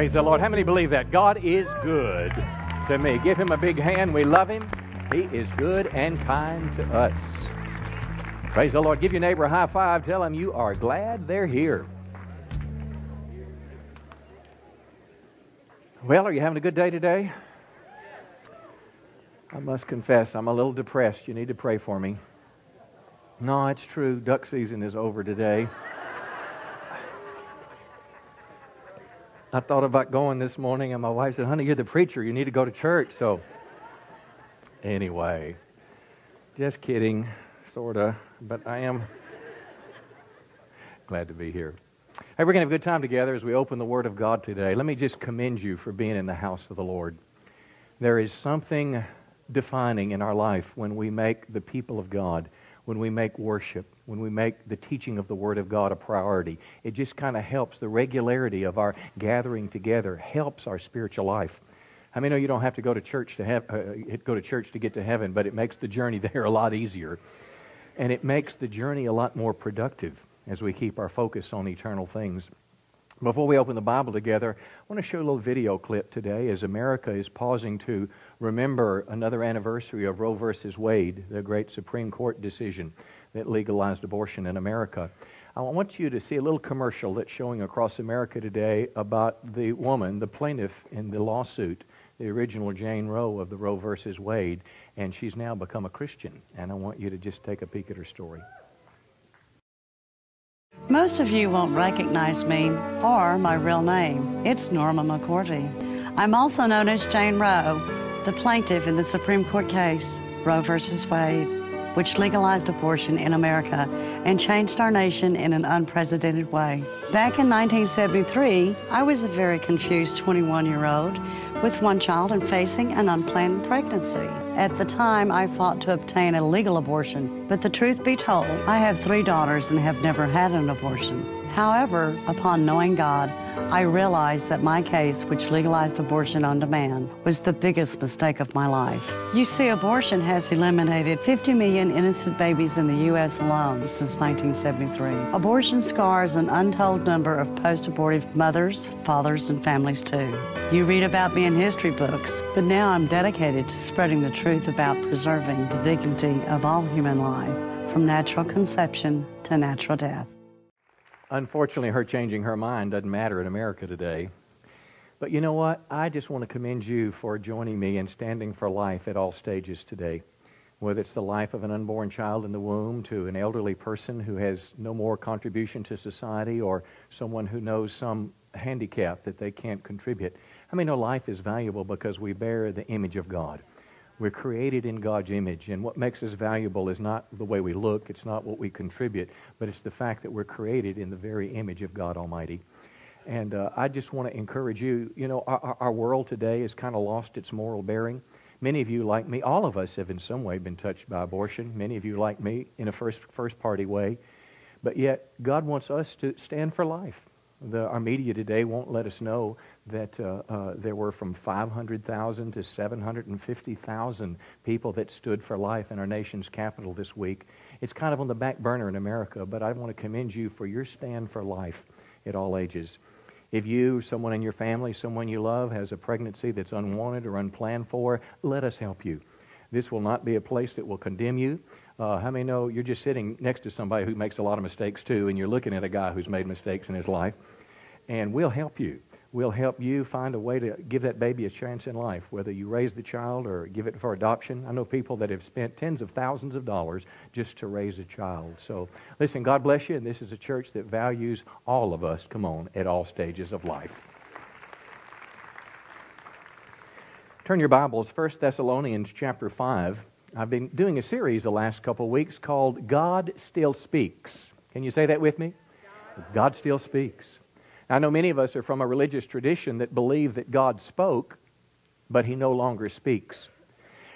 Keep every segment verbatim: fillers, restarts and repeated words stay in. Praise the Lord. How many believe that? God is good to me. Give him a big hand. We love him. He is good and kind to us. Praise the Lord. Give your neighbor a high five. Tell him you are glad they're here. Well, are you having a good day today? I must confess, I'm a little depressed. You need to pray for me. No, it's true. Duck season is over today. I thought about going this morning, and my wife said, honey, you're the preacher. You need to go to church. So anyway, just kidding, sort of. But I am glad to be here. Hey, we're going to have a good time together as we open the Word of God today. Let me just commend you for being in the house of the Lord. There is something defining in our life when we make the people of God, when we make worship, when we make the teaching of the Word of God a priority. It just kind of helps. The regularity of our gathering together helps our spiritual life. I mean, no, you don't have to go to church to have, uh, go to church to get to heaven, but it makes the journey there a lot easier, and it makes the journey a lot more productive as we keep our focus on eternal things. Before we open the Bible together, I want to show a little video clip today as America is pausing to remember another anniversary of Roe versus Wade, the great Supreme Court decision that legalized abortion in America. I want you to see a little commercial that's showing across America today about the woman, the plaintiff in the lawsuit, the original Jane Roe of the Roe versus Wade, and she's now become a Christian. And I want you to just take a peek at her story. Most of you won't recognize me or my real name. It's Norma McCorvey. I'm also known as Jane Roe, the plaintiff in the Supreme Court case, Roe versus Wade, which legalized abortion in America and changed our nation in an unprecedented way. Back in nineteen seventy-three, I was a very confused twenty-one-year-old with one child and facing an unplanned pregnancy. At the time, I fought to obtain a legal abortion, but the truth be told, I have three daughters and have never had an abortion. However, upon knowing God, I realized that my case, which legalized abortion on demand, was the biggest mistake of my life. You see, abortion has eliminated fifty million innocent babies in the U S alone since nineteen seventy-three. Abortion scars an untold number of post-abortive mothers, fathers, and families, too. You read about me in history books, but now I'm dedicated to spreading the truth about preserving the dignity of all human life, from natural conception to natural death. Unfortunately, her changing her mind doesn't matter in America today. But you know what? I just want to commend you for joining me in standing for life at all stages today, whether it's the life of an unborn child in the womb to an elderly person who has no more contribution to society or someone who knows some handicap that they can't contribute. I mean, no, life is valuable because we bear the image of God. We're created in God's image, and what makes us valuable is not the way we look, it's not what we contribute, but it's the fact that we're created in the very image of God Almighty. And uh, I just want to encourage you, you know, our, our world today has kind of lost its moral bearing. Many of you, like me, all of us have in some way been touched by abortion. Many of you, like me, in a first, first party way. But yet, God wants us to stand for life. The, our media today won't let us know that uh, uh, there were from five hundred thousand to seven hundred fifty thousand people that stood for life in our nation's capital this week. It's kind of on the back burner in America, but I want to commend you for your stand for life at all ages. If you, someone in your family, someone you love, has a pregnancy that's unwanted or unplanned for, let us help you. This will not be a place that will condemn you. Uh, how many know you're just sitting next to somebody who makes a lot of mistakes too, and you're looking at a guy who's made mistakes in his life? And we'll help you. We'll help you find a way to give that baby a chance in life, whether you raise the child or give it for adoption. I know people that have spent tens of thousands of dollars just to raise a child. So listen, God bless you, and this is a church that values all of us, come on, at all stages of life. Turn your Bibles, First Thessalonians chapter five. I've been doing a series the last couple of weeks called God Still Speaks. Can you say that with me? God Still Speaks. I know many of us are from a religious tradition that believe that God spoke, but He no longer speaks.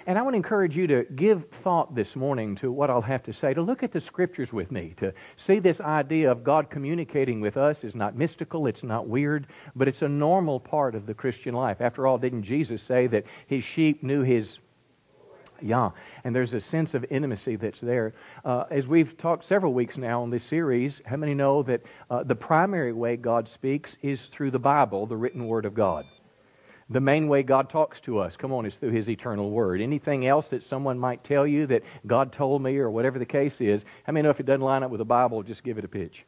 And I want to encourage you to give thought this morning to what I'll have to say, to look at the Scriptures with me, to see this idea of God communicating with us is not mystical, it's not weird, but it's a normal part of the Christian life. After all, didn't Jesus say that His sheep knew His Yeah, and there's a sense of intimacy that's there. Uh, as we've talked several weeks now on this series, how many know that uh, the primary way God speaks is through the Bible, the written Word of God? The main way God talks to us, come on, is through His eternal Word. Anything else that someone might tell you that God told me or whatever the case is, how many know if it doesn't line up with the Bible, just give it a pitch?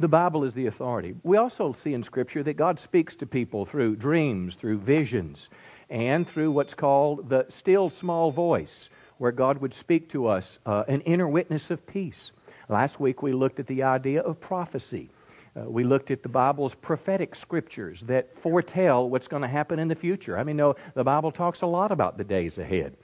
The Bible is the authority. We also see in Scripture that God speaks to people through dreams, through visions, and through what's called the still small voice, where God would speak to us, uh, an inner witness of peace. Last week we looked at the idea of prophecy. Uh, we looked at the Bible's prophetic scriptures that foretell what's going to happen in the future. I mean, no, the Bible talks a lot about the days ahead.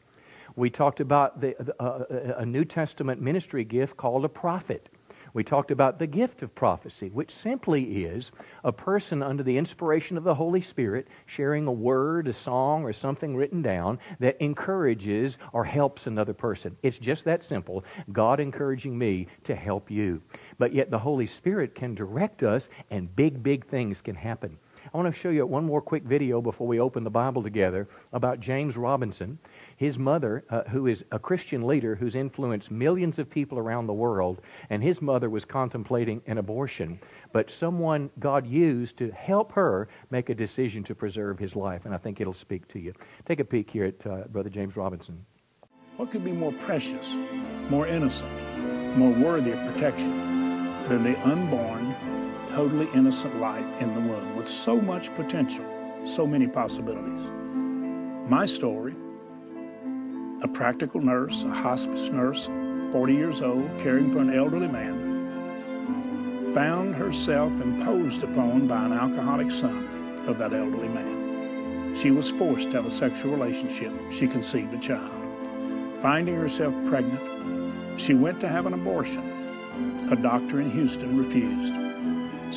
We talked about the, uh, a New Testament ministry gift called a prophet. We talked about the gift of prophecy, which simply is a person under the inspiration of the Holy Spirit sharing a word, a song, or something written down that encourages or helps another person. It's just that simple. God encouraging me to help you. But yet the Holy Spirit can direct us and big, big things can happen. I want to show you one more quick video before we open the Bible together about James Robinson. His mother, uh, who is a Christian leader who's influenced millions of people around the world, and his mother was contemplating an abortion, but someone God used to help her make a decision to preserve his life, and I think it'll speak to you. Take a peek here at uh, Brother James Robinson. What could be more precious, more innocent, more worthy of protection than the unborn, totally innocent life in the womb with so much potential, so many possibilities? My story, a practical nurse, a hospice nurse, forty years old, caring for an elderly man, found herself imposed upon by an alcoholic son of that elderly man. She was forced to have a sexual relationship. She conceived a child. Finding herself pregnant, she went to have an abortion. A doctor in Houston refused.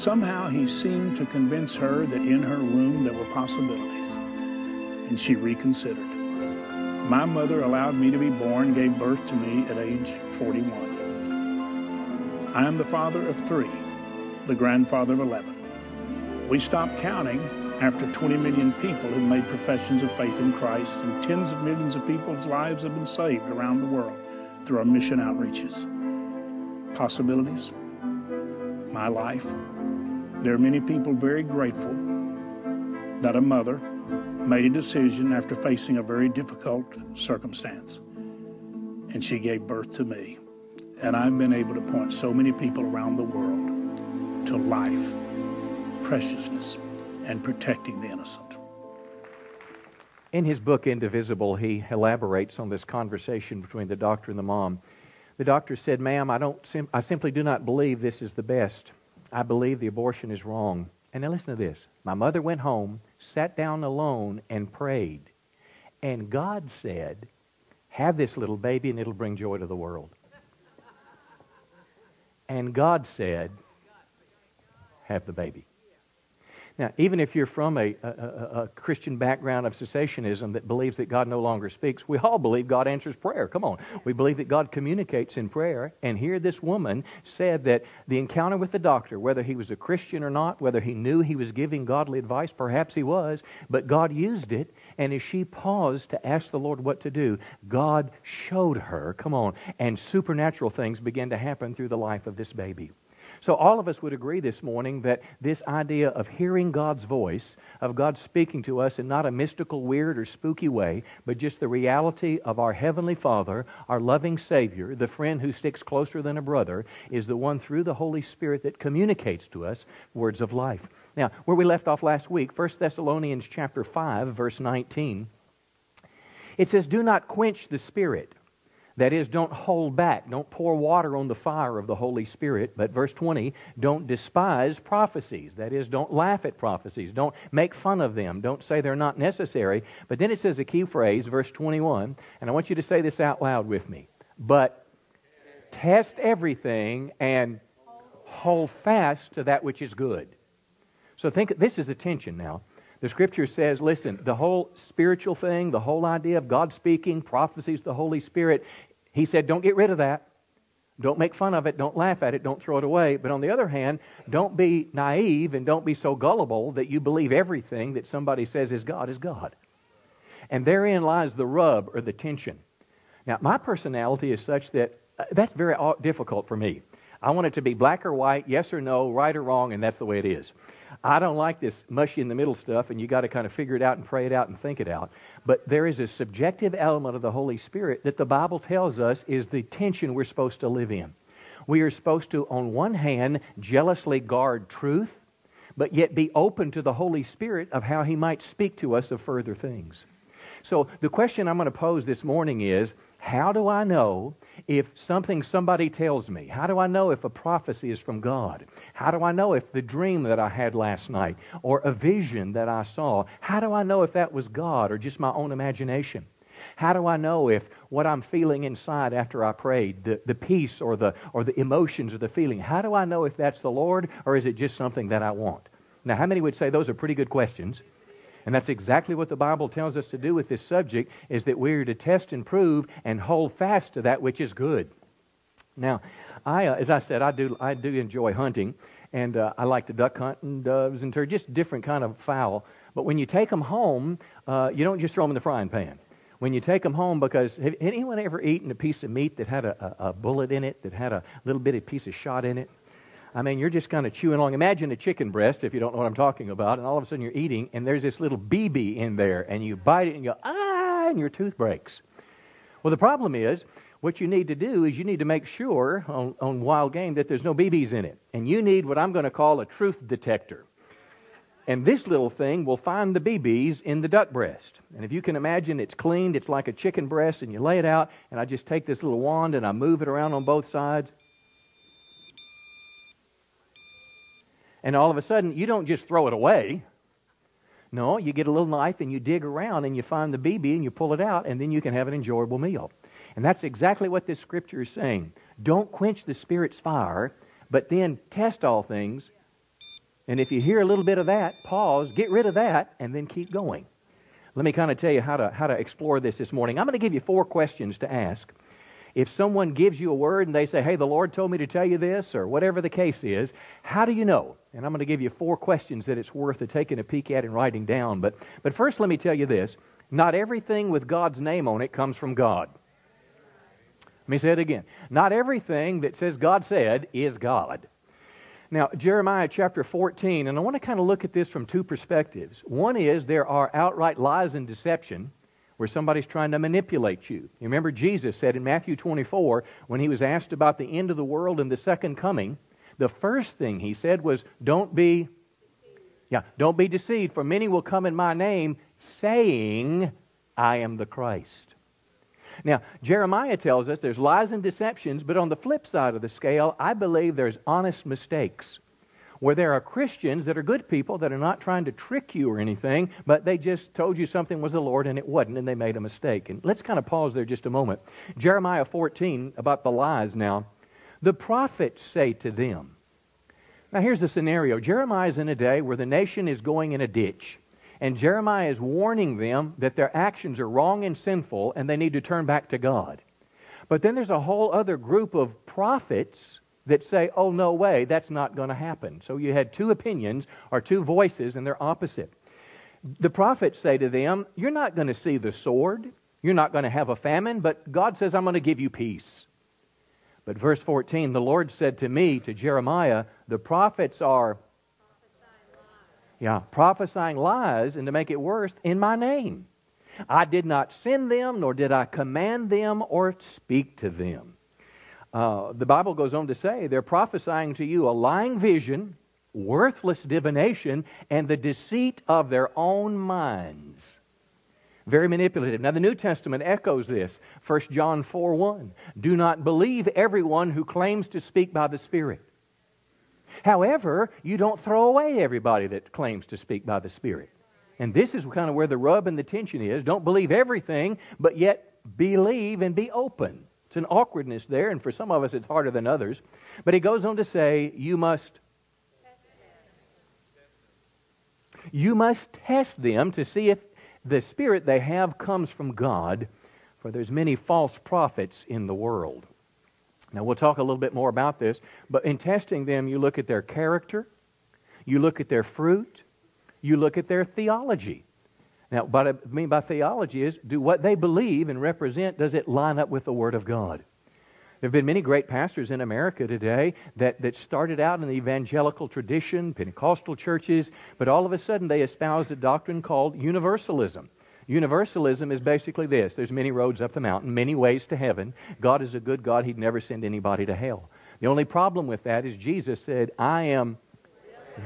Somehow he seemed to convince her that in her womb there were possibilities, and she reconsidered. My mother allowed me to be born, gave birth to me at age forty-one. I am the father of three, the grandfather of eleven. We stopped counting after twenty million people have made professions of faith in Christ, and tens of millions of people's lives have been saved around the world through our mission outreaches. Possibilities, my life. There are many people very grateful that a mother made a decision after facing a very difficult circumstance, and she gave birth to me. And I've been able to point so many people around the world to life, preciousness, and protecting the innocent. In his book, Indivisible, he elaborates on this conversation between the doctor and the mom. The doctor said, "Ma'am, I don't. Sim- I simply do not believe this is the best. I believe the abortion is wrong." And now listen to this. "My mother went home, sat down alone, and prayed. And God said, 'Have this little baby and it'll bring joy to the world.' And God said, 'Have the baby.'" Now, even if you're from a, a, a Christian background of cessationism that believes that God no longer speaks, we all believe God answers prayer. Come on. We believe that God communicates in prayer. And here this woman said that the encounter with the doctor, whether he was a Christian or not, whether he knew he was giving godly advice, perhaps he was, but God used it. And as she paused to ask the Lord what to do, God showed her, come on, and supernatural things began to happen through the life of this baby. So all of us would agree this morning that this idea of hearing God's voice, of God speaking to us in not a mystical, weird, or spooky way, but just the reality of our Heavenly Father, our loving Savior, the friend who sticks closer than a brother, is the one through the Holy Spirit that communicates to us words of life. Now, where we left off last week, First Thessalonians chapter five, verse nineteen, it says, "Do not quench the Spirit." That is, don't hold back, don't pour water on the fire of the Holy Spirit. But verse twenty, don't despise prophecies. That is, don't laugh at prophecies, don't make fun of them, don't say they're not necessary. But then it says a key phrase, verse twenty-one, and I want you to say this out loud with me. "But test everything and hold fast to that which is good." So think, this is the tension now. The Scripture says, listen, the whole spiritual thing, the whole idea of God speaking, prophecies, the Holy Spirit, He said, don't get rid of that. Don't make fun of it. Don't laugh at it. Don't throw it away. But on the other hand, don't be naive and don't be so gullible that you believe everything that somebody says is God is God. And therein lies the rub or the tension. Now, my personality is such that uh, that's very difficult for me. I want it to be black or white, yes or no, right or wrong, and that's the way it is. I don't like this mushy in the middle stuff, and you got to kind of figure it out and pray it out and think it out. But there is a subjective element of the Holy Spirit that the Bible tells us is the tension we're supposed to live in. We are supposed to, on one hand, jealously guard truth, but yet be open to the Holy Spirit of how He might speak to us of further things. So the question I'm going to pose this morning is, how do I know if something somebody tells me? How do I know if a prophecy is from God? How do I know if the dream that I had last night or a vision that I saw, how do I know if that was God or just my own imagination? How do I know if what I'm feeling inside after I prayed, the, the peace or the or the emotions or the feeling, how do I know if that's the Lord or is it just something that I want? Now, how many would say those are pretty good questions? And that's exactly what the Bible tells us to do with this subject, is that we're to test and prove and hold fast to that which is good. Now, I, uh, as I said, I do I do enjoy hunting, and uh, I like to duck hunt and doves and turkeys, just different kind of fowl. But when you take them home, uh, you don't just throw them in the frying pan. When you take them home, because have anyone ever eaten a piece of meat that had a, a, a bullet in it, that had a little bitty piece of shot in it? I mean, you're just kind of chewing along. Imagine a chicken breast, if you don't know what I'm talking about, and all of a sudden you're eating, and there's this little B B in there, and you bite it, and you go, ah, and your tooth breaks. Well, the problem is, what you need to do is you need to make sure on, on wild game that there's no B Bs in it, and you need what I'm going to call a truth detector. And this little thing will find the B Bs in the duck breast. And if you can imagine, it's cleaned, it's like a chicken breast, and you lay it out, and I just take this little wand and I move it around on both sides. And all of a sudden, you don't just throw it away. No, you get a little knife and you dig around and you find the B B and you pull it out, and then you can have an enjoyable meal. And that's exactly what this scripture is saying. Don't quench the Spirit's fire, but then test all things. And if you hear a little bit of that, pause, get rid of that, and then keep going. Let me kind of tell you how to how to explore this this morning. I'm going to give you four questions to ask. If someone gives you a word and they say, hey, the Lord told me to tell you this, or whatever the case is, how do you know? And I'm going to give you four questions that it's worth taking a peek at and writing down. But, but first, let me tell you this. Not everything with God's name on it comes from God. Let me say it again. Not everything that says God said is God. Now, Jeremiah chapter fourteen, and I want to kind of look at this from two perspectives. One is there are outright lies and deception where somebody's trying to manipulate you. You remember Jesus said in Matthew twenty-four, when he was asked about the end of the world and the second coming, the first thing he said was, don't be, yeah, don't be deceived, for many will come in my name saying, I am the Christ. Now, Jeremiah tells us there's lies and deceptions, but on the flip side of the scale, I believe there's honest mistakes where there are Christians that are good people that are not trying to trick you or anything, but they just told you something was the Lord and it wasn't, and they made a mistake. And let's kind of pause there just a moment. Jeremiah fourteen, about the lies now. The prophets say to them. Now, here's the scenario. Jeremiah's in a day where the nation is going in a ditch. And Jeremiah is warning them that their actions are wrong and sinful and they need to turn back to God. But then there's a whole other group of prophets that say, oh, no way, that's not going to happen. So you had two opinions or two voices and they're opposite. The prophets say to them, you're not going to see the sword. You're not going to have a famine, but God says, I'm going to give you peace. But verse fourteen, the Lord said to me, to Jeremiah, the prophets are Yeah, prophesying lies, and to make it worse, in my name. I did not send them, nor did I command them or speak to them. Uh, the Bible goes on to say they're prophesying to you a lying vision, worthless divination, and the deceit of their own minds. Very manipulative. Now, the New Testament echoes this. First John four one, do not believe everyone who claims to speak by the Spirit. However, you don't throw away everybody that claims to speak by the Spirit. And this is kind of where the rub and the tension is. Don't believe everything, but yet believe and be open. It's an awkwardness there, and for some of us it's harder than others. But he goes on to say, you must, you must test them to see if the Spirit they have comes from God, for there's many false prophets in the world. Now, we'll talk a little bit more about this, but in testing them, you look at their character, you look at their fruit, you look at their theology. Now, what I mean by theology is, do what they believe and represent, does it line up with the Word of God? There have been many great pastors in America today that, that started out in the evangelical tradition, Pentecostal churches, but all of a sudden they espoused a doctrine called universalism. Universalism is basically this. There's many roads up the mountain, many ways to heaven. God is a good God. He'd never send anybody to hell. The only problem with that is Jesus said, I am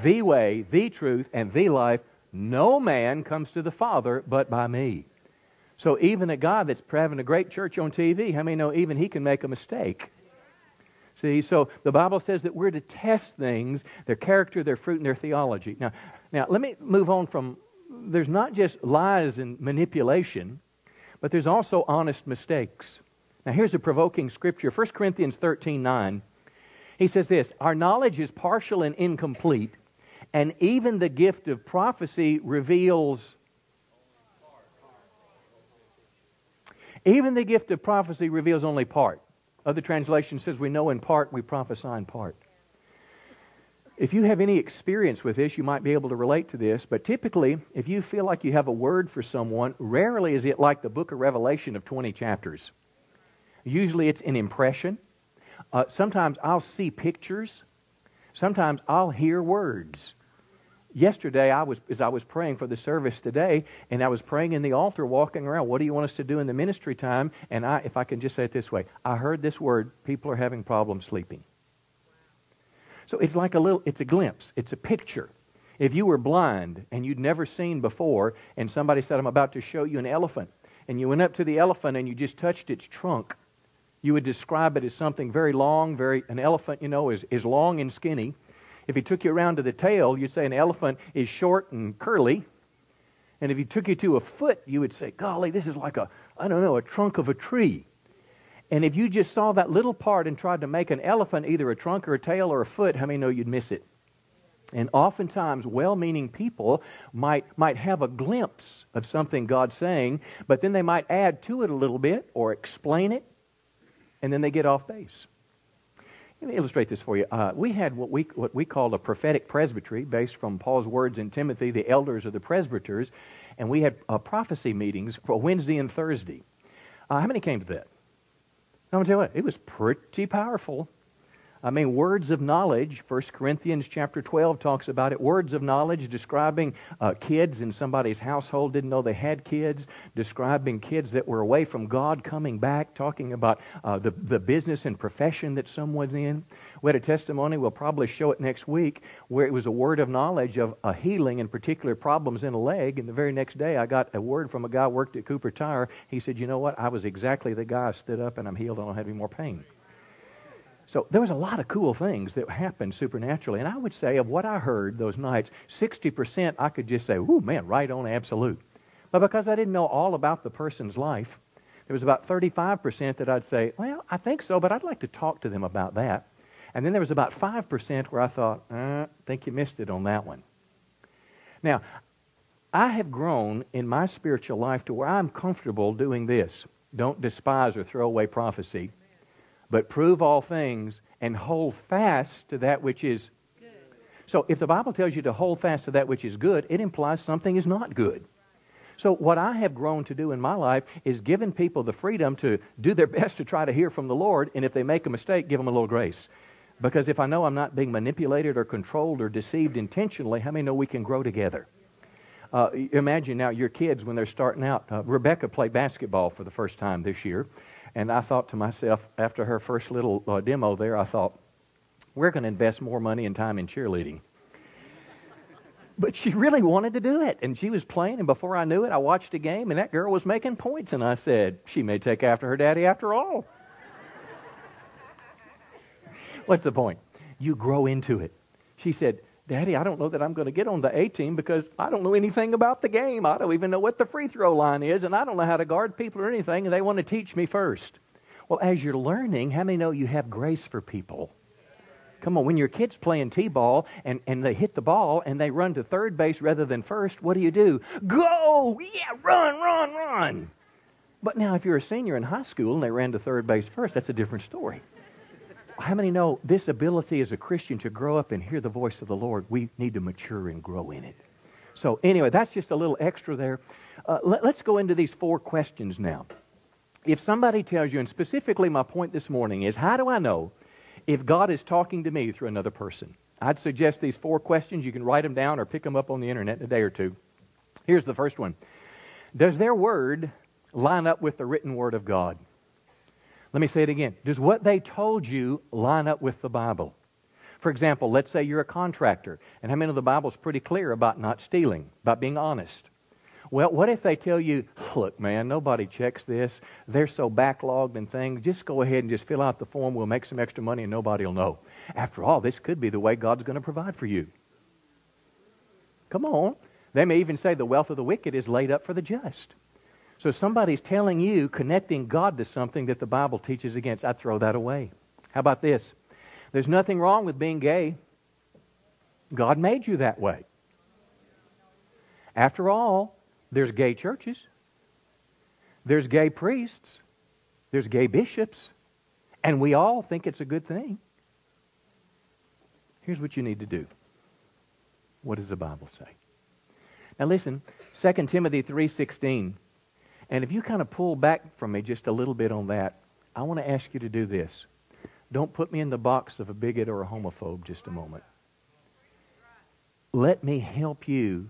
the way, the truth, and the life. No man comes to the Father but by me. So even a guy that's having a great church on T V, how many know even he can make a mistake? See, so the Bible says that we're to test things, their character, their fruit, and their theology. Now, now let me move on from... There's not just lies and manipulation, but there's also honest mistakes. Now, here's a provoking scripture. First Corinthians thirteen nine, he says this, our knowledge is partial and incomplete, and even the gift of prophecy reveals... Even the gift of prophecy reveals only part. Other translation says we know in part, we prophesy in part. If you have any experience with this, you might be able to relate to this, but typically, if you feel like you have a word for someone, rarely is it like the book of Revelation of twenty chapters. Usually it's an impression. Uh, sometimes I'll see pictures. Sometimes I'll hear words. Yesterday, I was as I was praying for the service today, and I was praying in the altar, walking around, what do you want us to do in the ministry time? And I, if I can just say it this way, I heard this word, people are having problems sleeping. So it's like a little, it's a glimpse, it's a picture. If you were blind and you'd never seen before and somebody said, I'm about to show you an elephant, and you went up to the elephant and you just touched its trunk, you would describe it as something very long, very, an elephant, you know, is, is long and skinny. If he took you around to the tail, you'd say an elephant is short and curly. And if he took you to a foot, you would say, golly, this is like a, I don't know, a trunk of a tree. And if you just saw that little part and tried to make an elephant either a trunk or a tail or a foot, how many know you'd miss it? And oftentimes, well-meaning people might, might have a glimpse of something God's saying, but then they might add to it a little bit or explain it, and then they get off base. Let me illustrate this for you. Uh, we had what we, what we called a prophetic presbytery based from Paul's words in Timothy, the elders of the presbyters, and we had uh, prophecy meetings for Wednesday and Thursday. Uh, how many came to that? I'm going to tell you what, it was pretty powerful. I mean, words of knowledge, First Corinthians chapter twelve talks about it, words of knowledge describing uh, kids in somebody's household, didn't know they had kids, describing kids that were away from God coming back, talking about uh, the, the business and profession that someone's in. We had a testimony, we'll probably show it next week, where it was a word of knowledge of a healing in particular problems in a leg, and the very next day I got a word from a guy who worked at Cooper Tire. He said, you know what, I was exactly the guy. I stood up and I'm healed, I don't have any more pain. So there was a lot of cool things that happened supernaturally. And I would say of what I heard those nights, sixty percent I could just say, ooh, man, right on, absolute. But because I didn't know all about the person's life, there was about thirty-five percent that I'd say, well, I think so, but I'd like to talk to them about that. And then there was about five percent where I thought, uh, I think you missed it on that one. Now, I have grown in my spiritual life to where I'm comfortable doing this. Don't despise or throw away prophecy, but prove all things and hold fast to that which is good. So if the Bible tells you to hold fast to that which is good, it implies something is not good. So what I have grown to do in my life is giving people the freedom to do their best to try to hear from the Lord, and if they make a mistake, give them a little grace. Because if I know I'm not being manipulated or controlled or deceived intentionally, how many know we can grow together? Uh, imagine now your kids when they're starting out. Uh, Rebecca played basketball for the first time this year. And I thought to myself, after her first little uh, demo there, I thought, we're going to invest more money and time in cheerleading. But she really wanted to do it. And she was playing, and before I knew it, I watched a game, and that girl was making points. And I said, she may take after her daddy after all. What's the point? You grow into it. She said, Daddy, I don't know that I'm going to get on the A team because I don't know anything about the game. I don't even know what the free throw line is, and I don't know how to guard people or anything, and they want to teach me first. Well, as you're learning, how many know you have grace for people? Come on, when your kid's playing t-ball and, and they hit the ball and they run to third base rather than first, what do you do? Go! Yeah, run, run, run! But now if you're a senior in high school and they ran to third base first, that's a different story. How many know this ability as a Christian to grow up and hear the voice of the Lord? We need to mature and grow in it. So anyway, that's just a little extra there. Uh, let, let's go into these four questions now. If somebody tells you, and specifically my point this morning is, how do I know if God is talking to me through another person? I'd suggest these four questions. You can write them down or pick them up on the internet in a day or two. Here's the first one. Does their word line up with the written word of God? Let me say it again. Does what they told you line up with the Bible? For example, let's say you're a contractor, and how many of the Bible's pretty clear about not stealing, about being honest? Well, what if they tell you, look, man, nobody checks this. They're so backlogged and things. Just go ahead and just fill out the form. We'll make some extra money and nobody will know. After all, this could be the way God's going to provide for you. Come on. They may even say the wealth of the wicked is laid up for the just. So somebody's telling you, connecting God to something that the Bible teaches against. I'd throw that away. How about this? There's nothing wrong with being gay. God made you that way. After all, there's gay churches, there's gay priests, there's gay bishops, and we all think it's a good thing. Here's what you need to do. What does the Bible say? Now listen, Second Timothy three sixteen, and if you kind of pull back from me just a little bit on that, I want to ask you to do this. Don't put me in the box of a bigot or a homophobe just a moment. Let me help you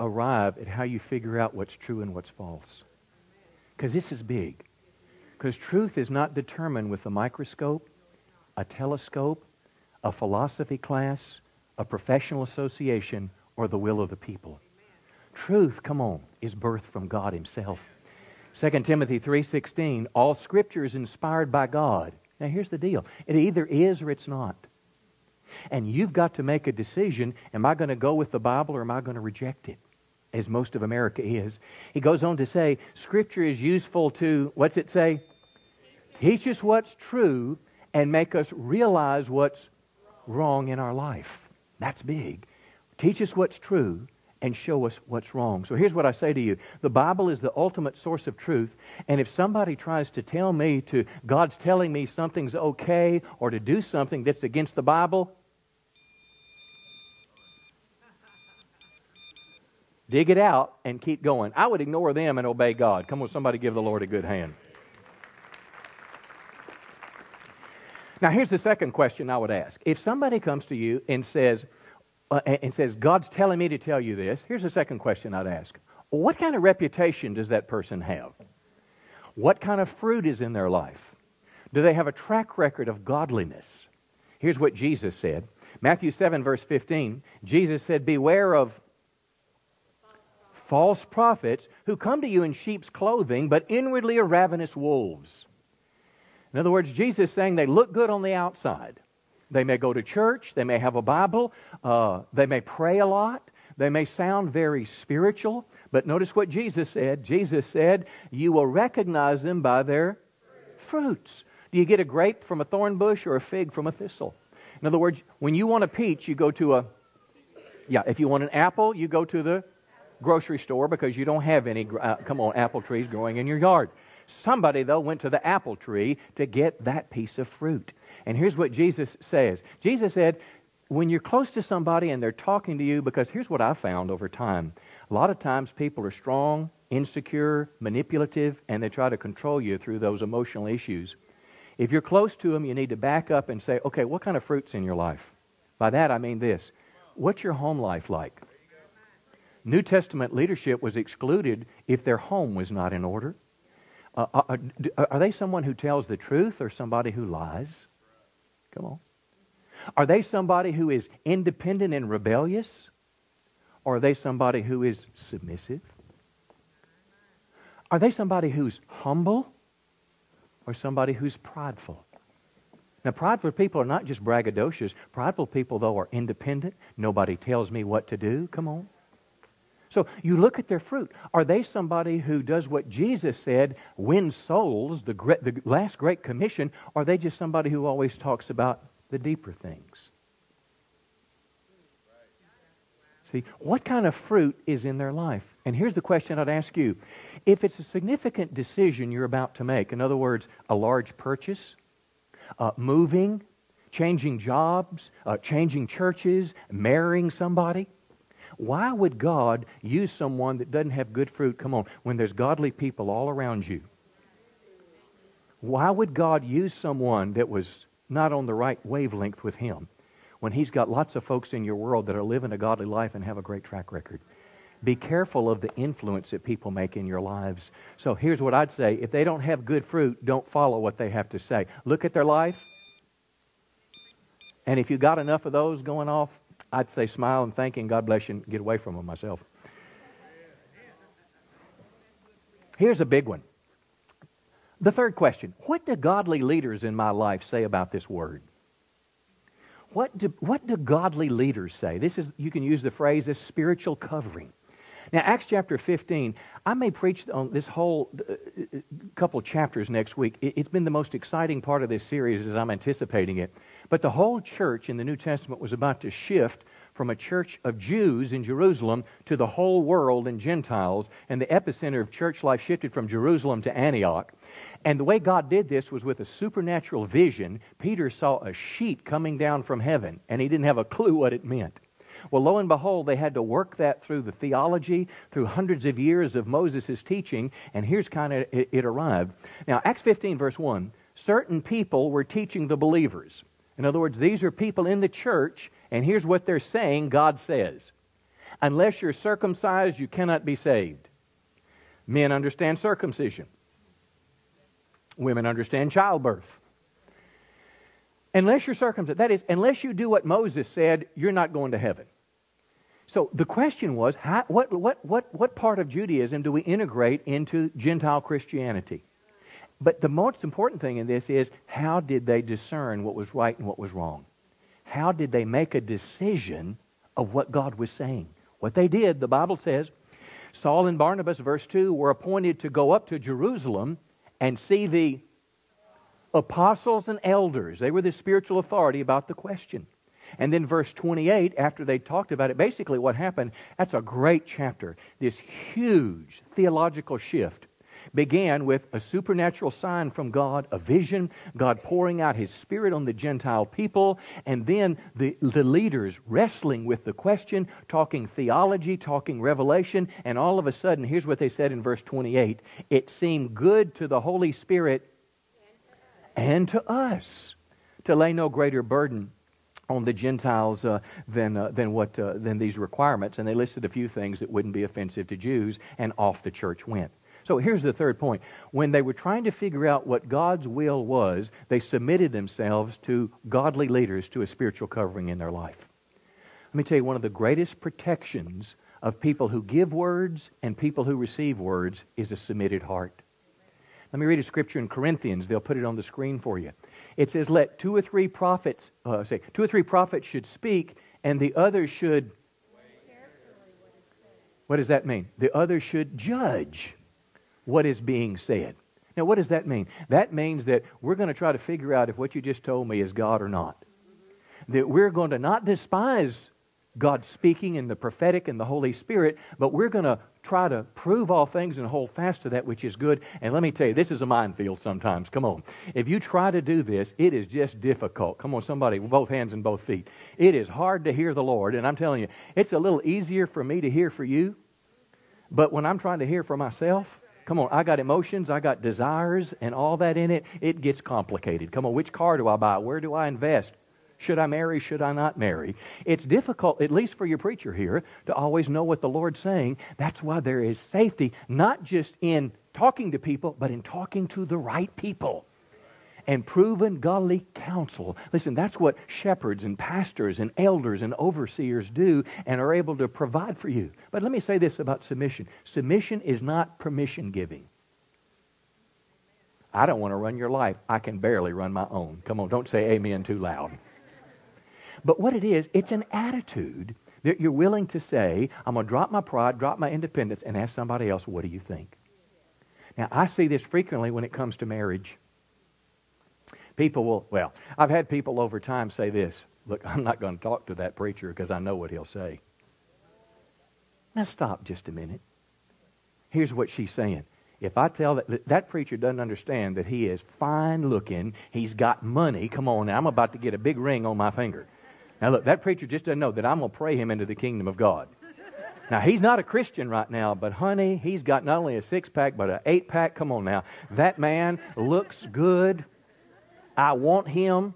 arrive at how you figure out what's true and what's false. Because this is big. Because truth is not determined with a microscope, a telescope, a philosophy class, a professional association, or the will of the people. Truth, come on, is birthed from God Himself. Second Timothy three sixteen, all Scripture is inspired by God. Now here's the deal. It either is or it's not. And you've got to make a decision, am I going to go with the Bible or am I going to reject it? As most of America is. He goes on to say, Scripture is useful to, what's it say? Teach us what's true and make us realize what's wrong in our life. That's big. Teach us what's true and show us what's wrong. So here's what I say to you. The Bible is the ultimate source of truth. And if somebody tries to tell me to, God's telling me something's okay or to do something that's against the Bible, dig it out and keep going. I would ignore them and obey God. Come on, somebody give the Lord a good hand. Now, here's the second question I would ask. If somebody comes to you and says, uh, and says, God's telling me to tell you this, here's the second question I'd ask. What kind of reputation does that person have? What kind of fruit is in their life? Do they have a track record of godliness? Here's what Jesus said. Matthew seven, verse fifteen, Jesus said, beware of false prophets who come to you in sheep's clothing, but inwardly are ravenous wolves. In other words, Jesus is saying they look good on the outside. They may go to church, they may have a Bible, uh, they may pray a lot, they may sound very spiritual, but notice what Jesus said. Jesus said, you will recognize them by their fruits. Do you get a grape from a thorn bush or a fig from a thistle? In other words, when you want a peach, you go to a, yeah, if you want an apple, you go to the grocery store because you don't have any, uh, come on, apple trees growing in your yard. Somebody, though, went to the apple tree to get that piece of fruit. And here's what Jesus says. Jesus said, when you're close to somebody and they're talking to you, because here's what I found over time. A lot of times people are strong, insecure, manipulative, and they try to control you through those emotional issues. If you're close to them, you need to back up and say, okay, what kind of fruit's in your life? By that, I mean this. What's your home life like? New Testament leadership was excluded if their home was not in order. Uh, are, are they someone who tells the truth or somebody who lies? Come on. Are they somebody who is independent and rebellious? Or are they somebody who is submissive? Are they somebody who's humble or somebody who's prideful? Now, prideful people are not just braggadocious. Prideful people, though, are independent. Nobody tells me what to do. Come on. So you look at their fruit. Are they somebody who does what Jesus said, win souls, the, great, the last great commission? Or are they just somebody who always talks about the deeper things? See, what kind of fruit is in their life? And here's the question I'd ask you. If it's a significant decision you're about to make, in other words, a large purchase, uh, moving, changing jobs, uh, changing churches, marrying somebody, Why would God use someone that doesn't have good fruit, come on, when there's godly people all around you? Why would God use someone that was not on the right wavelength with Him when He's got lots of folks in your world that are living a godly life and have a great track record? Be careful of the influence that people make in your lives. So here's what I'd say. If they don't have good fruit, don't follow what they have to say. Look at their life. And if you got enough of those going off, I'd say smile and thank Him, God bless you, and get away from them myself. Here's a big one. The third question. What do godly leaders in my life say about this word? What do, what do godly leaders say? This is, you can use the phrase, this spiritual covering. Now, Acts chapter fifteen, I may preach on this whole uh, couple chapters next week. It, it's been the most exciting part of this series as I'm anticipating it. But the whole church in the New Testament was about to shift from a church of Jews in Jerusalem to the whole world and Gentiles, and the epicenter of church life shifted from Jerusalem to Antioch. And the way God did this was with a supernatural vision. Peter saw a sheet coming down from heaven, and he didn't have a clue what it meant. Well, lo and behold, they had to work that through the theology, through hundreds of years of Moses' teaching, and here's kind of it, it arrived. Now, Acts fifteen, verse one, certain people were teaching the believers. In other words, these are people in the church, and here's what they're saying God says. Unless you're circumcised, you cannot be saved. Men understand circumcision. Women understand childbirth. Unless you're circumcised, that is, unless you do what Moses said, you're not going to heaven. So the question was, how, what, what, what, what part of Judaism do we integrate into Gentile Christianity? But the most important thing in this is, how did they discern what was right and what was wrong? How did they make a decision of what God was saying? What they did, the Bible says, Saul and Barnabas, verse two, were appointed to go up to Jerusalem and see the apostles and elders. They were the spiritual authority about the question. And then verse twenty-eight, after they talked about it, basically what happened, that's a great chapter. This huge theological shift began with a supernatural sign from God, a vision, God pouring out His Spirit on the Gentile people, and then the, the leaders wrestling with the question, talking theology, talking revelation, and all of a sudden, here's what they said in verse twenty-eight, it seemed good to the Holy Spirit and to us to lay no greater burden on the Gentiles uh, than uh, than what uh, than these requirements. And they listed a few things that wouldn't be offensive to Jews, and off the church went. So here's the third point. When they were trying to figure out what God's will was, they submitted themselves to godly leaders, to a spiritual covering in their life. Let me tell you, one of the greatest protections of people who give words and people who receive words is a submitted heart. Let me read a scripture in Corinthians. They'll put it on the screen for you. It says, "Let two or three prophets uh, say two or three prophets should speak, and the others should." What does that mean? The others should judge what is being said. Now, what does that mean? That means that we're going to try to figure out if what you just told me is God or not. That we're going to not despise God speaking and the prophetic and the Holy Spirit, but we're going to try to prove all things and hold fast to that which is good. And let me tell you, this is a minefield sometimes. Come on. If you try to do this, it is just difficult. Come on, somebody, with both hands and both feet. It is hard to hear the Lord. And I'm telling you, it's a little easier for me to hear for you. But when I'm trying to hear for myself, come on, I got emotions, I got desires, and all that in it, it gets complicated. Come on, which car do I buy? Where do I invest? Should I marry? Should I not marry? It's difficult, at least for your preacher here, to always know what the Lord's saying. That's why there is safety, not just in talking to people, but in talking to the right people and proven godly counsel. Listen, that's what shepherds and pastors and elders and overseers do and are able to provide for you. But let me say this about submission. Submission is not permission giving. I don't want to run your life. I can barely run my own. Come on, don't say amen too loud. But what it is, it's an attitude that you're willing to say, I'm going to drop my pride, drop my independence, and ask somebody else, what do you think? Now, I see this frequently when it comes to marriage. People will, well, I've had people over time say this, look, I'm not going to talk to that preacher because I know what he'll say. Now, stop just a minute. Here's what she's saying. If I tell that, that preacher doesn't understand that he is fine looking, he's got money, come on now, I'm about to get a big ring on my finger. Now look, that preacher just doesn't know that I'm going to pray him into the kingdom of God. Now, he's not a Christian right now, but honey, he's got not only a six-pack, but an eight-pack. Come on now. That man looks good. I want him.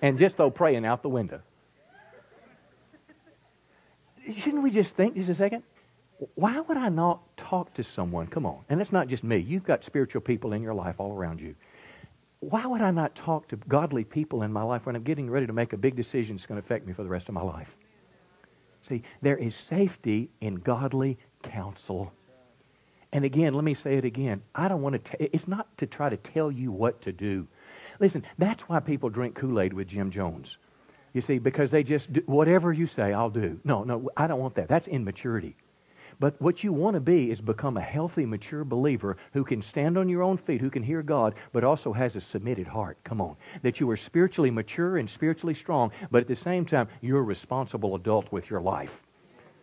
And just throw praying out the window. Shouldn't we just think just a second? Why would I not talk to someone? Come on. And it's not just me. You've got spiritual people in your life all around you. Why would I not talk to godly people in my life when I'm getting ready to make a big decision that's going to affect me for the rest of my life? See, there is safety in godly counsel. And again, let me say it again. I don't want to. T- it's not to try to tell you what to do. Listen, that's why people drink Kool-Aid with Jim Jones. You see, because they just, do, whatever you say, I'll do. No, no, I don't want that. That's immaturity. But what you want to be is become a healthy, mature believer who can stand on your own feet, who can hear God, but also has a submitted heart. Come on. That you are spiritually mature and spiritually strong, but at the same time, you're a responsible adult with your life.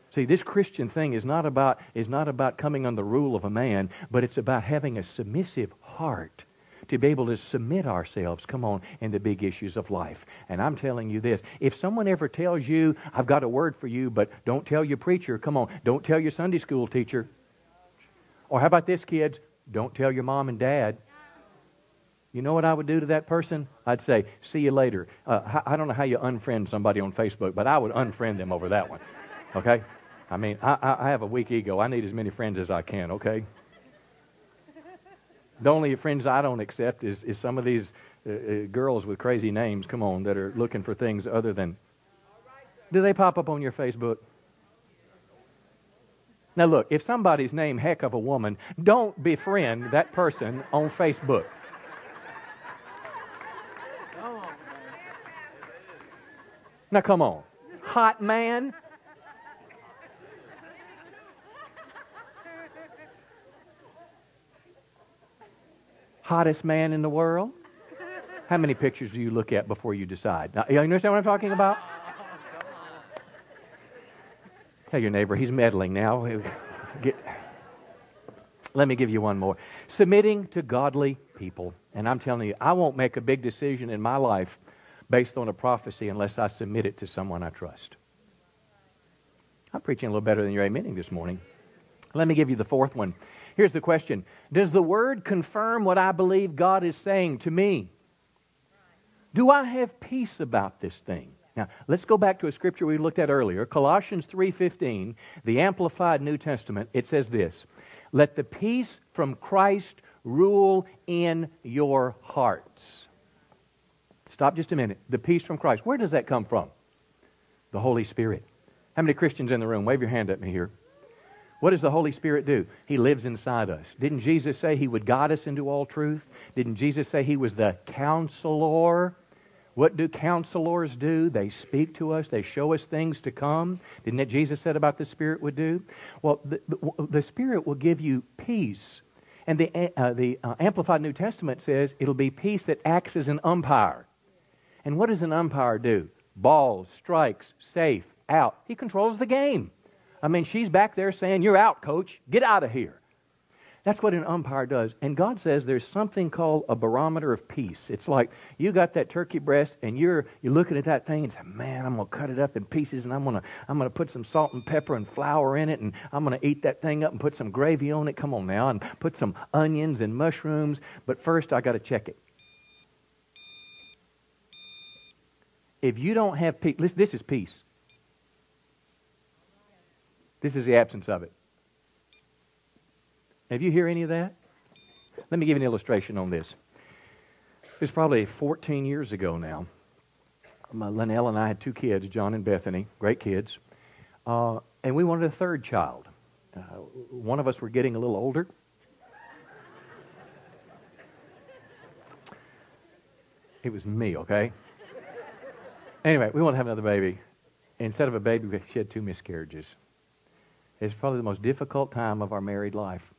See, this Christian thing is not about, is not about coming on the rule of a man, but it's about having a submissive heart to be able to submit ourselves, come on, in the big issues of life. And I'm telling you this, if someone ever tells you, I've got a word for you, but don't tell your preacher, come on, don't tell your Sunday school teacher. Or how about this, kids, don't tell your mom and dad. You know what I would do to that person? I'd say, see you later. Uh, I don't know how you unfriend somebody on Facebook, but I would unfriend them over that one, okay? I mean, I, I have a weak ego. I need as many friends as I can, okay? The only friends I don't accept is, is some of these uh, uh, girls with crazy names, come on, that are looking for things other than... Do they pop up on your Facebook? Now look, if somebody's named Heck of a Woman, don't befriend that person on Facebook. Now come on. Hot Man... Hottest man in the world. How many pictures do you look at before you decide? Now, you understand what I'm talking about? Tell your neighbor, he's meddling now. Get. Let me give you one more. Submitting to godly people. And I'm telling you, I won't make a big decision in my life based on a prophecy unless I submit it to someone I trust. I'm preaching a little better than you're amening this morning. Let me give you the fourth one. Here's the question. Does the Word confirm what I believe God is saying to me? Do I have peace about this thing? Now, let's go back to a scripture we looked at earlier. Colossians three fifteen, the Amplified New Testament. It says this, let the peace from Christ rule in your hearts. Stop just a minute. The peace from Christ. Where does that come from? The Holy Spirit. How many Christians in the room? Wave your hand at me here. What does the Holy Spirit do? He lives inside us. Didn't Jesus say He would guide us into all truth? Didn't Jesus say He was the counselor? What do counselors do? They speak to us. They show us things to come. Didn't that Jesus said about the Spirit would do? Well, the, the, the Spirit will give you peace. And the, uh, the uh, Amplified New Testament says it'll be peace that acts as an umpire. And what does an umpire do? Balls, strikes, safe, out. He controls the game. I mean, she's back there saying, you're out, coach. Get out of here. That's what an umpire does. And God says there's something called a barometer of peace. It's like you got that turkey breast and you're you're looking at that thing and saying, man, I'm going to cut it up in pieces and I'm going to I'm gonna put some salt and pepper and flour in it and I'm going to eat that thing up and put some gravy on it. Come on now. And put some onions and mushrooms. But first, I got to check it. If you don't have peace, listen, this is peace. This is the absence of it. Have you heard any of that? Let me give you an illustration on this. It was probably fourteen years ago now. My, Linnell and I had two kids, John and Bethany, great kids. Uh, and we wanted a third child. Uh, one of us were getting a little older. It was me, okay? Anyway, we wanted to have another baby. Instead of a baby, we had two miscarriages. It's probably the most difficult time of our married life.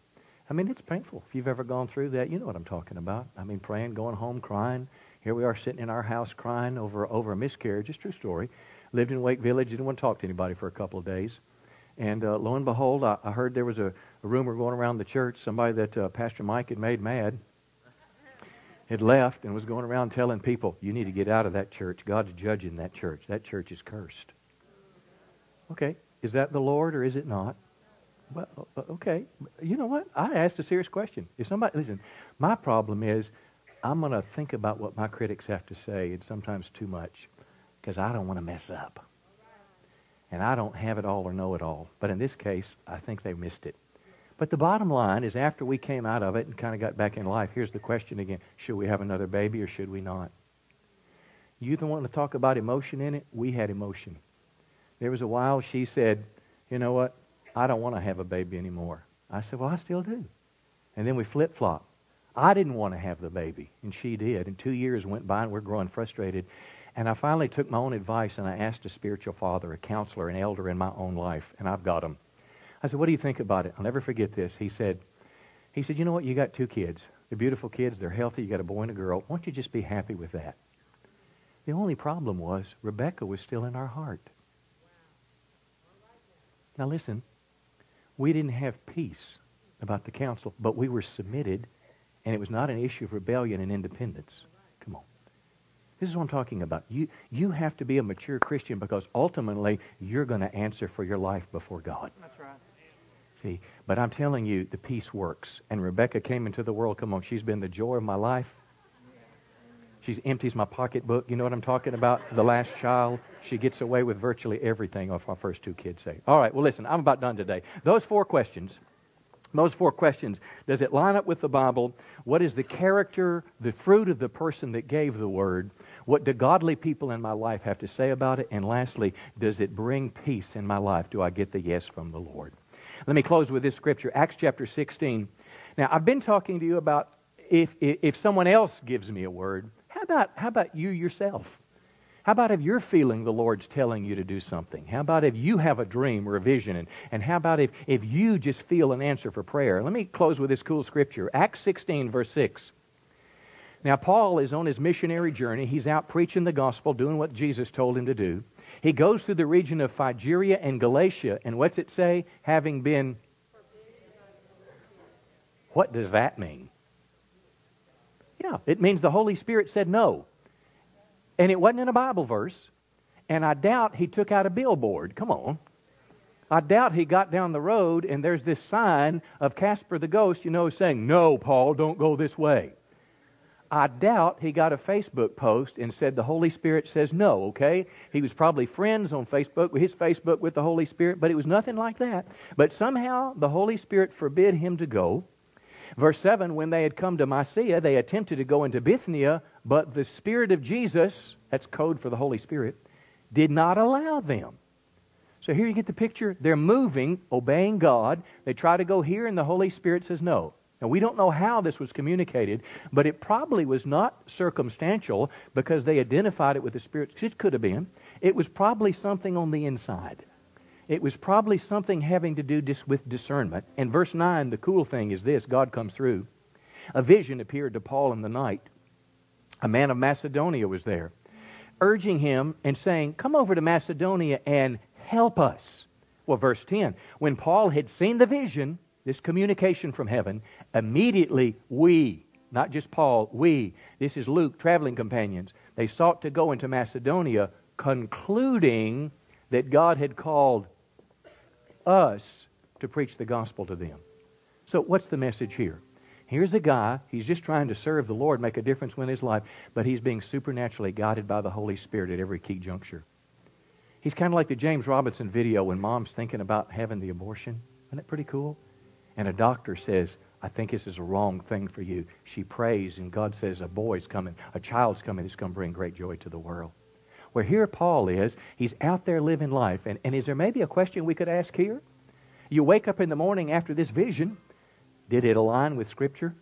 I mean, it's painful. If you've ever gone through that, you know what I'm talking about. I mean, praying, going home, crying. Here we are sitting in our house crying over, over a miscarriage. It's a true story. Lived in Wake Village. Didn't want to talk to anybody for a couple of days. And uh, lo and behold, I, I heard there was a, a rumor going around the church, somebody that uh, Pastor Mike had made mad. had left and was going around telling people, you need to get out of that church. God's judging that church. That church is cursed. Okay, is that the Lord or is it not? Well, okay, you know what? I asked a serious question. If somebody, listen, my problem is I'm going to think about what my critics have to say, and sometimes too much, because I don't want to mess up. And I don't have it all or know it all. But in this case, I think they missed it. But the bottom line is after we came out of it and kind of got back in life, here's the question again. Should we have another baby or should we not? You don't want to talk about emotion in it? We had emotion. There was a while she said, you know what? I don't want to have a baby anymore. I said, well, I still do. And then we flip-flop. I didn't want to have the baby, and she did. And two years went by, and we're growing frustrated. And I finally took my own advice, and I asked a spiritual father, a counselor, an elder in my own life, and I've got him. I said, what do you think about it? I'll never forget this. He said, he said, you know what? You got two kids. They're beautiful kids. They're healthy. You got a boy and a girl. Why don't you just be happy with that? The only problem was Rebecca was still in our heart. Now, listen. We didn't have peace about the council, but we were submitted, and it was not an issue of rebellion and independence. Come on. This is what I'm talking about. You, you have to be a mature Christian because ultimately you're going to answer for your life before God. That's right. See, but I'm telling you, the peace works. And Rebecca came into the world. Come on, she's been the joy of my life. She empties my pocketbook. You know what I'm talking about? The last child. She gets away with virtually everything off our first two kids' sake. All right, well, listen, I'm about done today. Those four questions, those four questions, does it line up with the Bible? What is the character, the fruit of the person that gave the word? What do godly people in my life have to say about it? And lastly, does it bring peace in my life? Do I get the yes from the Lord? Let me close with this scripture, Acts chapter sixteen. Now, I've been talking to you about if, if, if someone else gives me a word. How about, how about you yourself? How about if you're feeling the Lord's telling you to do something? How about if you have a dream or a vision? And, and how about if, if you just feel an answer for prayer? Let me close with this cool scripture. Acts sixteen, verse six. Now, Paul is on his missionary journey. He's out preaching the gospel, doing what Jesus told him to do. He goes through the region of Phrygia and Galatia. And what's it say? Having been... What does that mean? Yeah, it means the Holy Spirit said no. And it wasn't in a Bible verse. And I doubt he took out a billboard. Come on. I doubt he got down the road and there's this sign of Casper the Ghost, you know, saying, no, Paul, don't go this way. I doubt he got a Facebook post and said the Holy Spirit says no, okay? He was probably friends on Facebook, his Facebook with the Holy Spirit, but it was nothing like that. But somehow the Holy Spirit forbid him to go. Verse seven, when they had come to Mysia, they attempted to go into Bithynia, but the Spirit of Jesus, that's code for the Holy Spirit, did not allow them. So here you get the picture. They're moving, obeying God. They try to go here, and the Holy Spirit says no. Now, we don't know how this was communicated, but it probably was not circumstantial because they identified it with the Spirit. It could have been. It was probably something on the inside. It was probably something having to do dis- with discernment. And verse nine, the cool thing is this, God comes through. A vision appeared to Paul in the night. A man of Macedonia was there, urging him and saying, come over to Macedonia and help us. Well, verse ten, when Paul had seen the vision, this communication from heaven, immediately we, not just Paul, we, this is Luke, traveling companions, they sought to go into Macedonia, concluding that God had called us to preach the gospel to them. So what's the message here? Here's a guy, he's just trying to serve the Lord, make a difference in his life, but he's being supernaturally guided by the Holy Spirit at every key juncture. He's kind of like the James Robinson video when mom's thinking about having the abortion. Isn't that pretty cool? And a doctor says, I think this is a wrong thing for you. She prays and God says a boy's coming, a child's coming that's going to bring great joy to the world. Where here Paul is, he's out there living life. And, and is there maybe a question we could ask here? You wake up in the morning after this vision. Did it align with Scripture?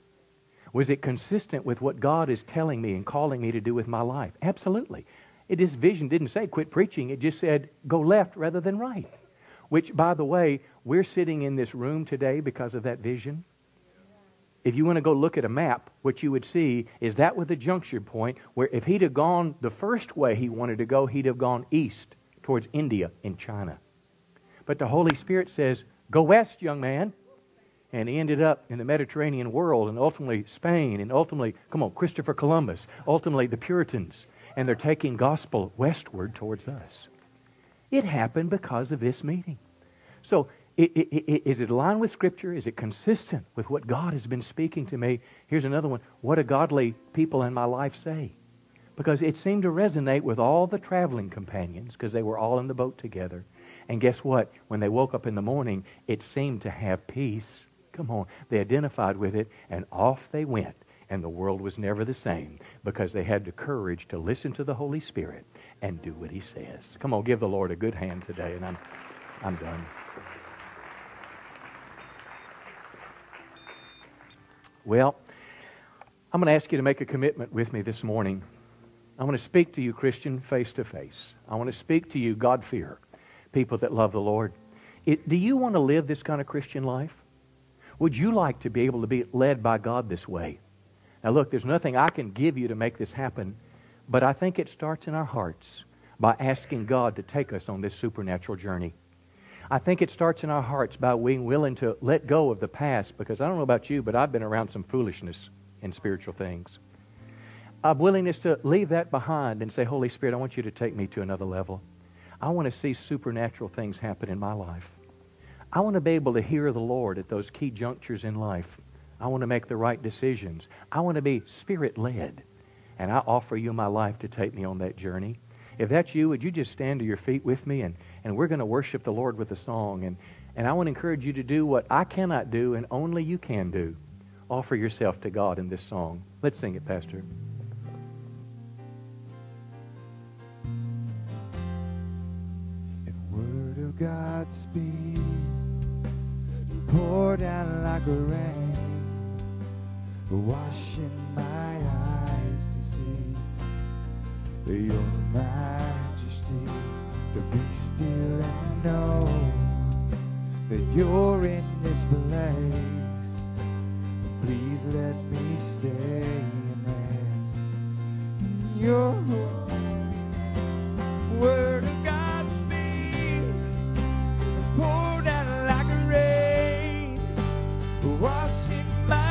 Was it consistent with what God is telling me and calling me to do with my life? Absolutely. It, this vision didn't say quit preaching. It just said go left rather than right. Which, by the way, we're sitting in this room today because of that vision. If you want to go look at a map, what you would see is that with a juncture point where if he'd have gone the first way he wanted to go, he'd have gone east towards India and China. But the Holy Spirit says, go west, young man. and ended up in the Mediterranean world and ultimately Spain and ultimately, come on, Christopher Columbus, ultimately the Puritans, and they're taking gospel westward towards us. It happened because of this meeting. So it, it, it, is it aligned with Scripture? Is it consistent with what God has been speaking to me? Here's another one. What do godly people in my life say? Because it seemed to resonate with all the traveling companions because they were all in the boat together. And guess what? When they woke up in the morning, it seemed to have peace. Come on. They identified with it, and off they went. And the world was never the same because they had the courage to listen to the Holy Spirit and do what He says. Come on, give the Lord a good hand today, and I'm, I'm done. Well, I'm going to ask you to make a commitment with me this morning. I want to speak to you, Christian, face to face. I want to speak to you, God-fearer, people that love the Lord. It, do you want to live this kind of Christian life? Would you like to be able to be led by God this way? Now look, there's nothing I can give you to make this happen, but I think it starts in our hearts by asking God to take us on this supernatural journey. I think it starts in our hearts by being willing to let go of the past, because I don't know about you, but I've been around some foolishness in spiritual things. A willingness to leave that behind and say, Holy Spirit, I want you to take me to another level. I want to see supernatural things happen in my life. I want to be able to hear the Lord at those key junctures in life. I want to make the right decisions. I want to be Spirit-led. And I offer you my life to take me on that journey. If that's you, would you just stand to your feet with me? And, and we're going to worship the Lord with a song. And, and I want to encourage you to do what I cannot do and only you can do. Offer yourself to God in this song. Let's sing it, Pastor. If the word of God speak, pour down like a rain, washing my eyes to see that Your majesty, to be still and know that You're in this place. Please let me stay and rest in Your word of God speak, pour down like a rain, washing my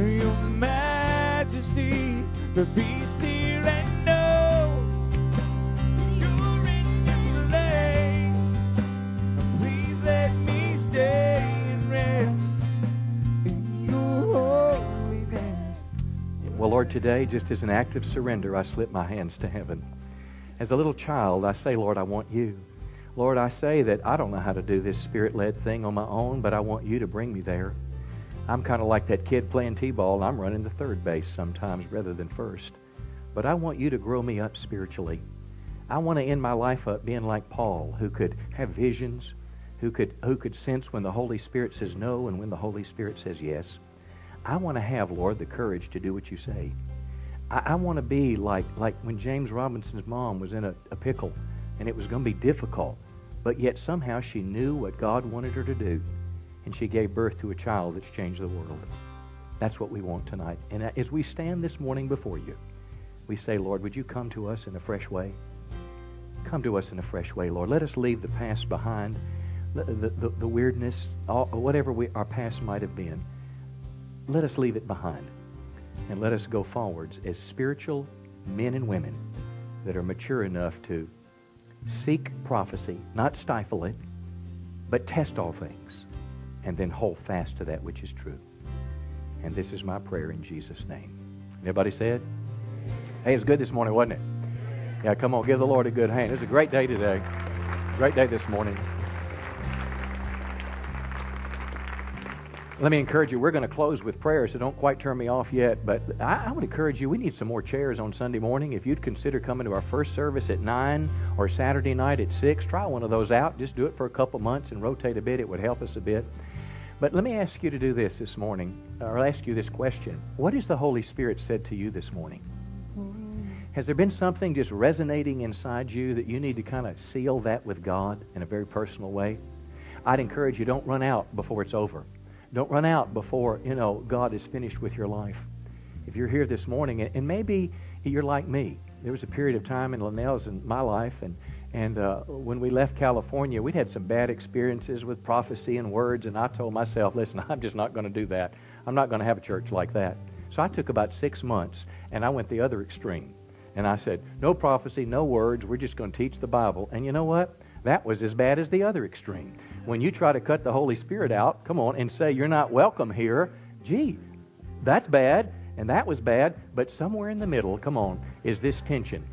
Your majesty, the be still and know You're in this place. Please let me stay and rest in Your holiness. Well, Lord, today, just as an act of surrender, I slip my hands to heaven. As a little child, I say, Lord, I want You. Lord, I say that I don't know how to do this Spirit-led thing on my own, but I want You to bring me there. I'm kind of like that kid playing t-ball, and I'm running the third base sometimes rather than first. But I want You to grow me up spiritually. I want to end my life up being like Paul, who could have visions, who could, who could sense when the Holy Spirit says no and when the Holy Spirit says yes. I want to have, Lord, the courage to do what You say. I, I want to be like, like when James Robinson's mom was in a, a pickle, and it was going to be difficult, but yet somehow she knew what God wanted her to do. And she gave birth to a child that's changed the world. That's what we want tonight. And as we stand this morning before You, we say, Lord, would You come to us in a fresh way? Come to us in a fresh way, Lord. Let us leave the past behind, the, the, the weirdness, all, whatever we, our past might have been. Let us leave it behind. And let us go forwards as spiritual men and women that are mature enough to seek prophecy, not stifle it, but test all things, and then hold fast to that which is true. And this is my prayer in Jesus' name. Everybody said? Hey, it was good this morning, wasn't it? Yeah, come on, give the Lord a good hand. It was a great day today. Great day this morning. Let me encourage you, we're going to close with prayer, so don't quite turn me off yet, but I, I would encourage you, we need some more chairs on Sunday morning. If you'd consider coming to our first service at nine or Saturday night at six, try one of those out. Just do it for a couple months and rotate a bit. It would help us a bit. But let me ask you to do this this morning, or I'll ask you this question. What has the Holy Spirit said to you this morning? Has there been something just resonating inside you that you need to kind of seal that with God in a very personal way? I'd encourage you, don't run out before it's over. Don't run out before, you know, God is finished with your life. If you're here this morning, and maybe you're like me. There was a period of time in Linnell's and my life, and, And uh, when we left California, we'd had some bad experiences with prophecy and words, and I told myself, listen, I'm just not going to do that. I'm not going to have a church like that. So I took about six months, and I went the other extreme. And I said, no prophecy, no words, we're just going to teach the Bible. And you know what? That was as bad as the other extreme. When you try to cut the Holy Spirit out, come on, and say you're not welcome here, gee, that's bad, and that was bad, but somewhere in the middle, come on, is this tension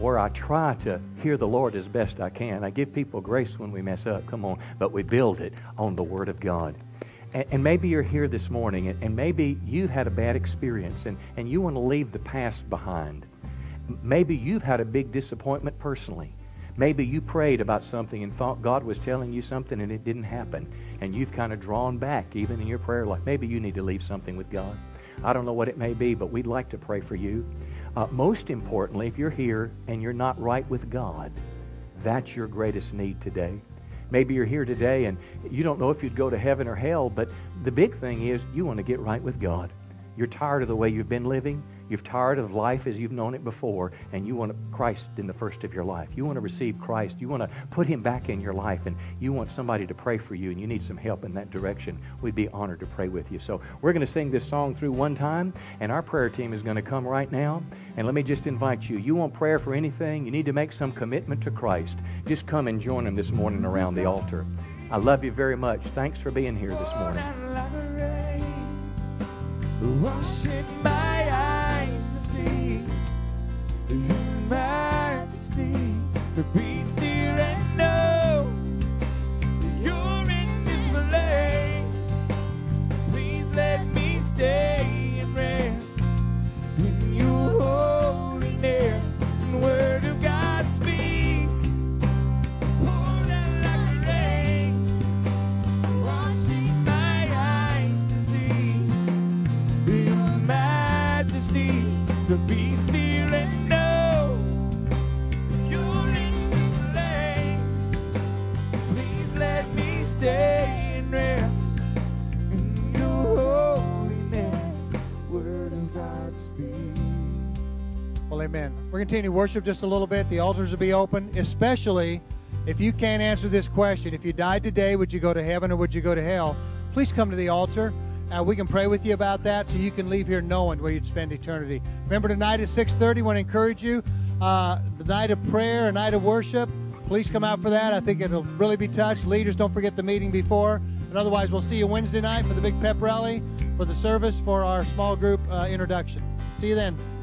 where I try to hear the Lord as best I can. I give people grace when we mess up, come on, but we build it on the Word of God. And, and maybe you're here this morning, and, and maybe you've had a bad experience, and, and you want to leave the past behind. Maybe you've had a big disappointment personally. Maybe you prayed about something and thought God was telling you something and it didn't happen. And you've kind of drawn back even in your prayer life. Maybe you need to leave something with God. I don't know what it may be, but we'd like to pray for you. Uh, most importantly, if you're here and you're not right with God, that's your greatest need today. Maybe you're here today and you don't know if you'd go to heaven or hell, but the big thing is you want to get right with God. You're tired of the way you've been living. You're tired of life as you've known it before, and you want Christ in the first of your life. You want to receive Christ. You want to put Him back in your life, and you want somebody to pray for you, and you need some help in that direction. We'd be honored to pray with you. So we're going to sing this song through one time, and our prayer team is going to come right now. And let me just invite you. You want prayer for anything? You need to make some commitment to Christ. Just come and join Him this morning around the altar. I love you very much. Thanks for being here this morning. Worship my eyes to see your majesty, to be still and know you're in this place. Please let me stay and rest in your holiness and word of God speak. Pour down like rain, washing my eyes to see your majesty. The beast. Well, amen. We're going to continue worship just a little bit. The altars will be open, especially if you can't answer this question. If you died today, would you go to heaven or would you go to hell? Please come to the altar. Uh, we can pray with you about that so you can leave here knowing where you'd spend eternity. Remember, tonight at six thirty, I want to encourage you, uh, the night of prayer, a night of worship. Please come out for that. I think it'll really be touched. Leaders, don't forget the meeting before. But otherwise, we'll see you Wednesday night for the Big Pep Rally, for the service, for our small group uh, introduction. See you then.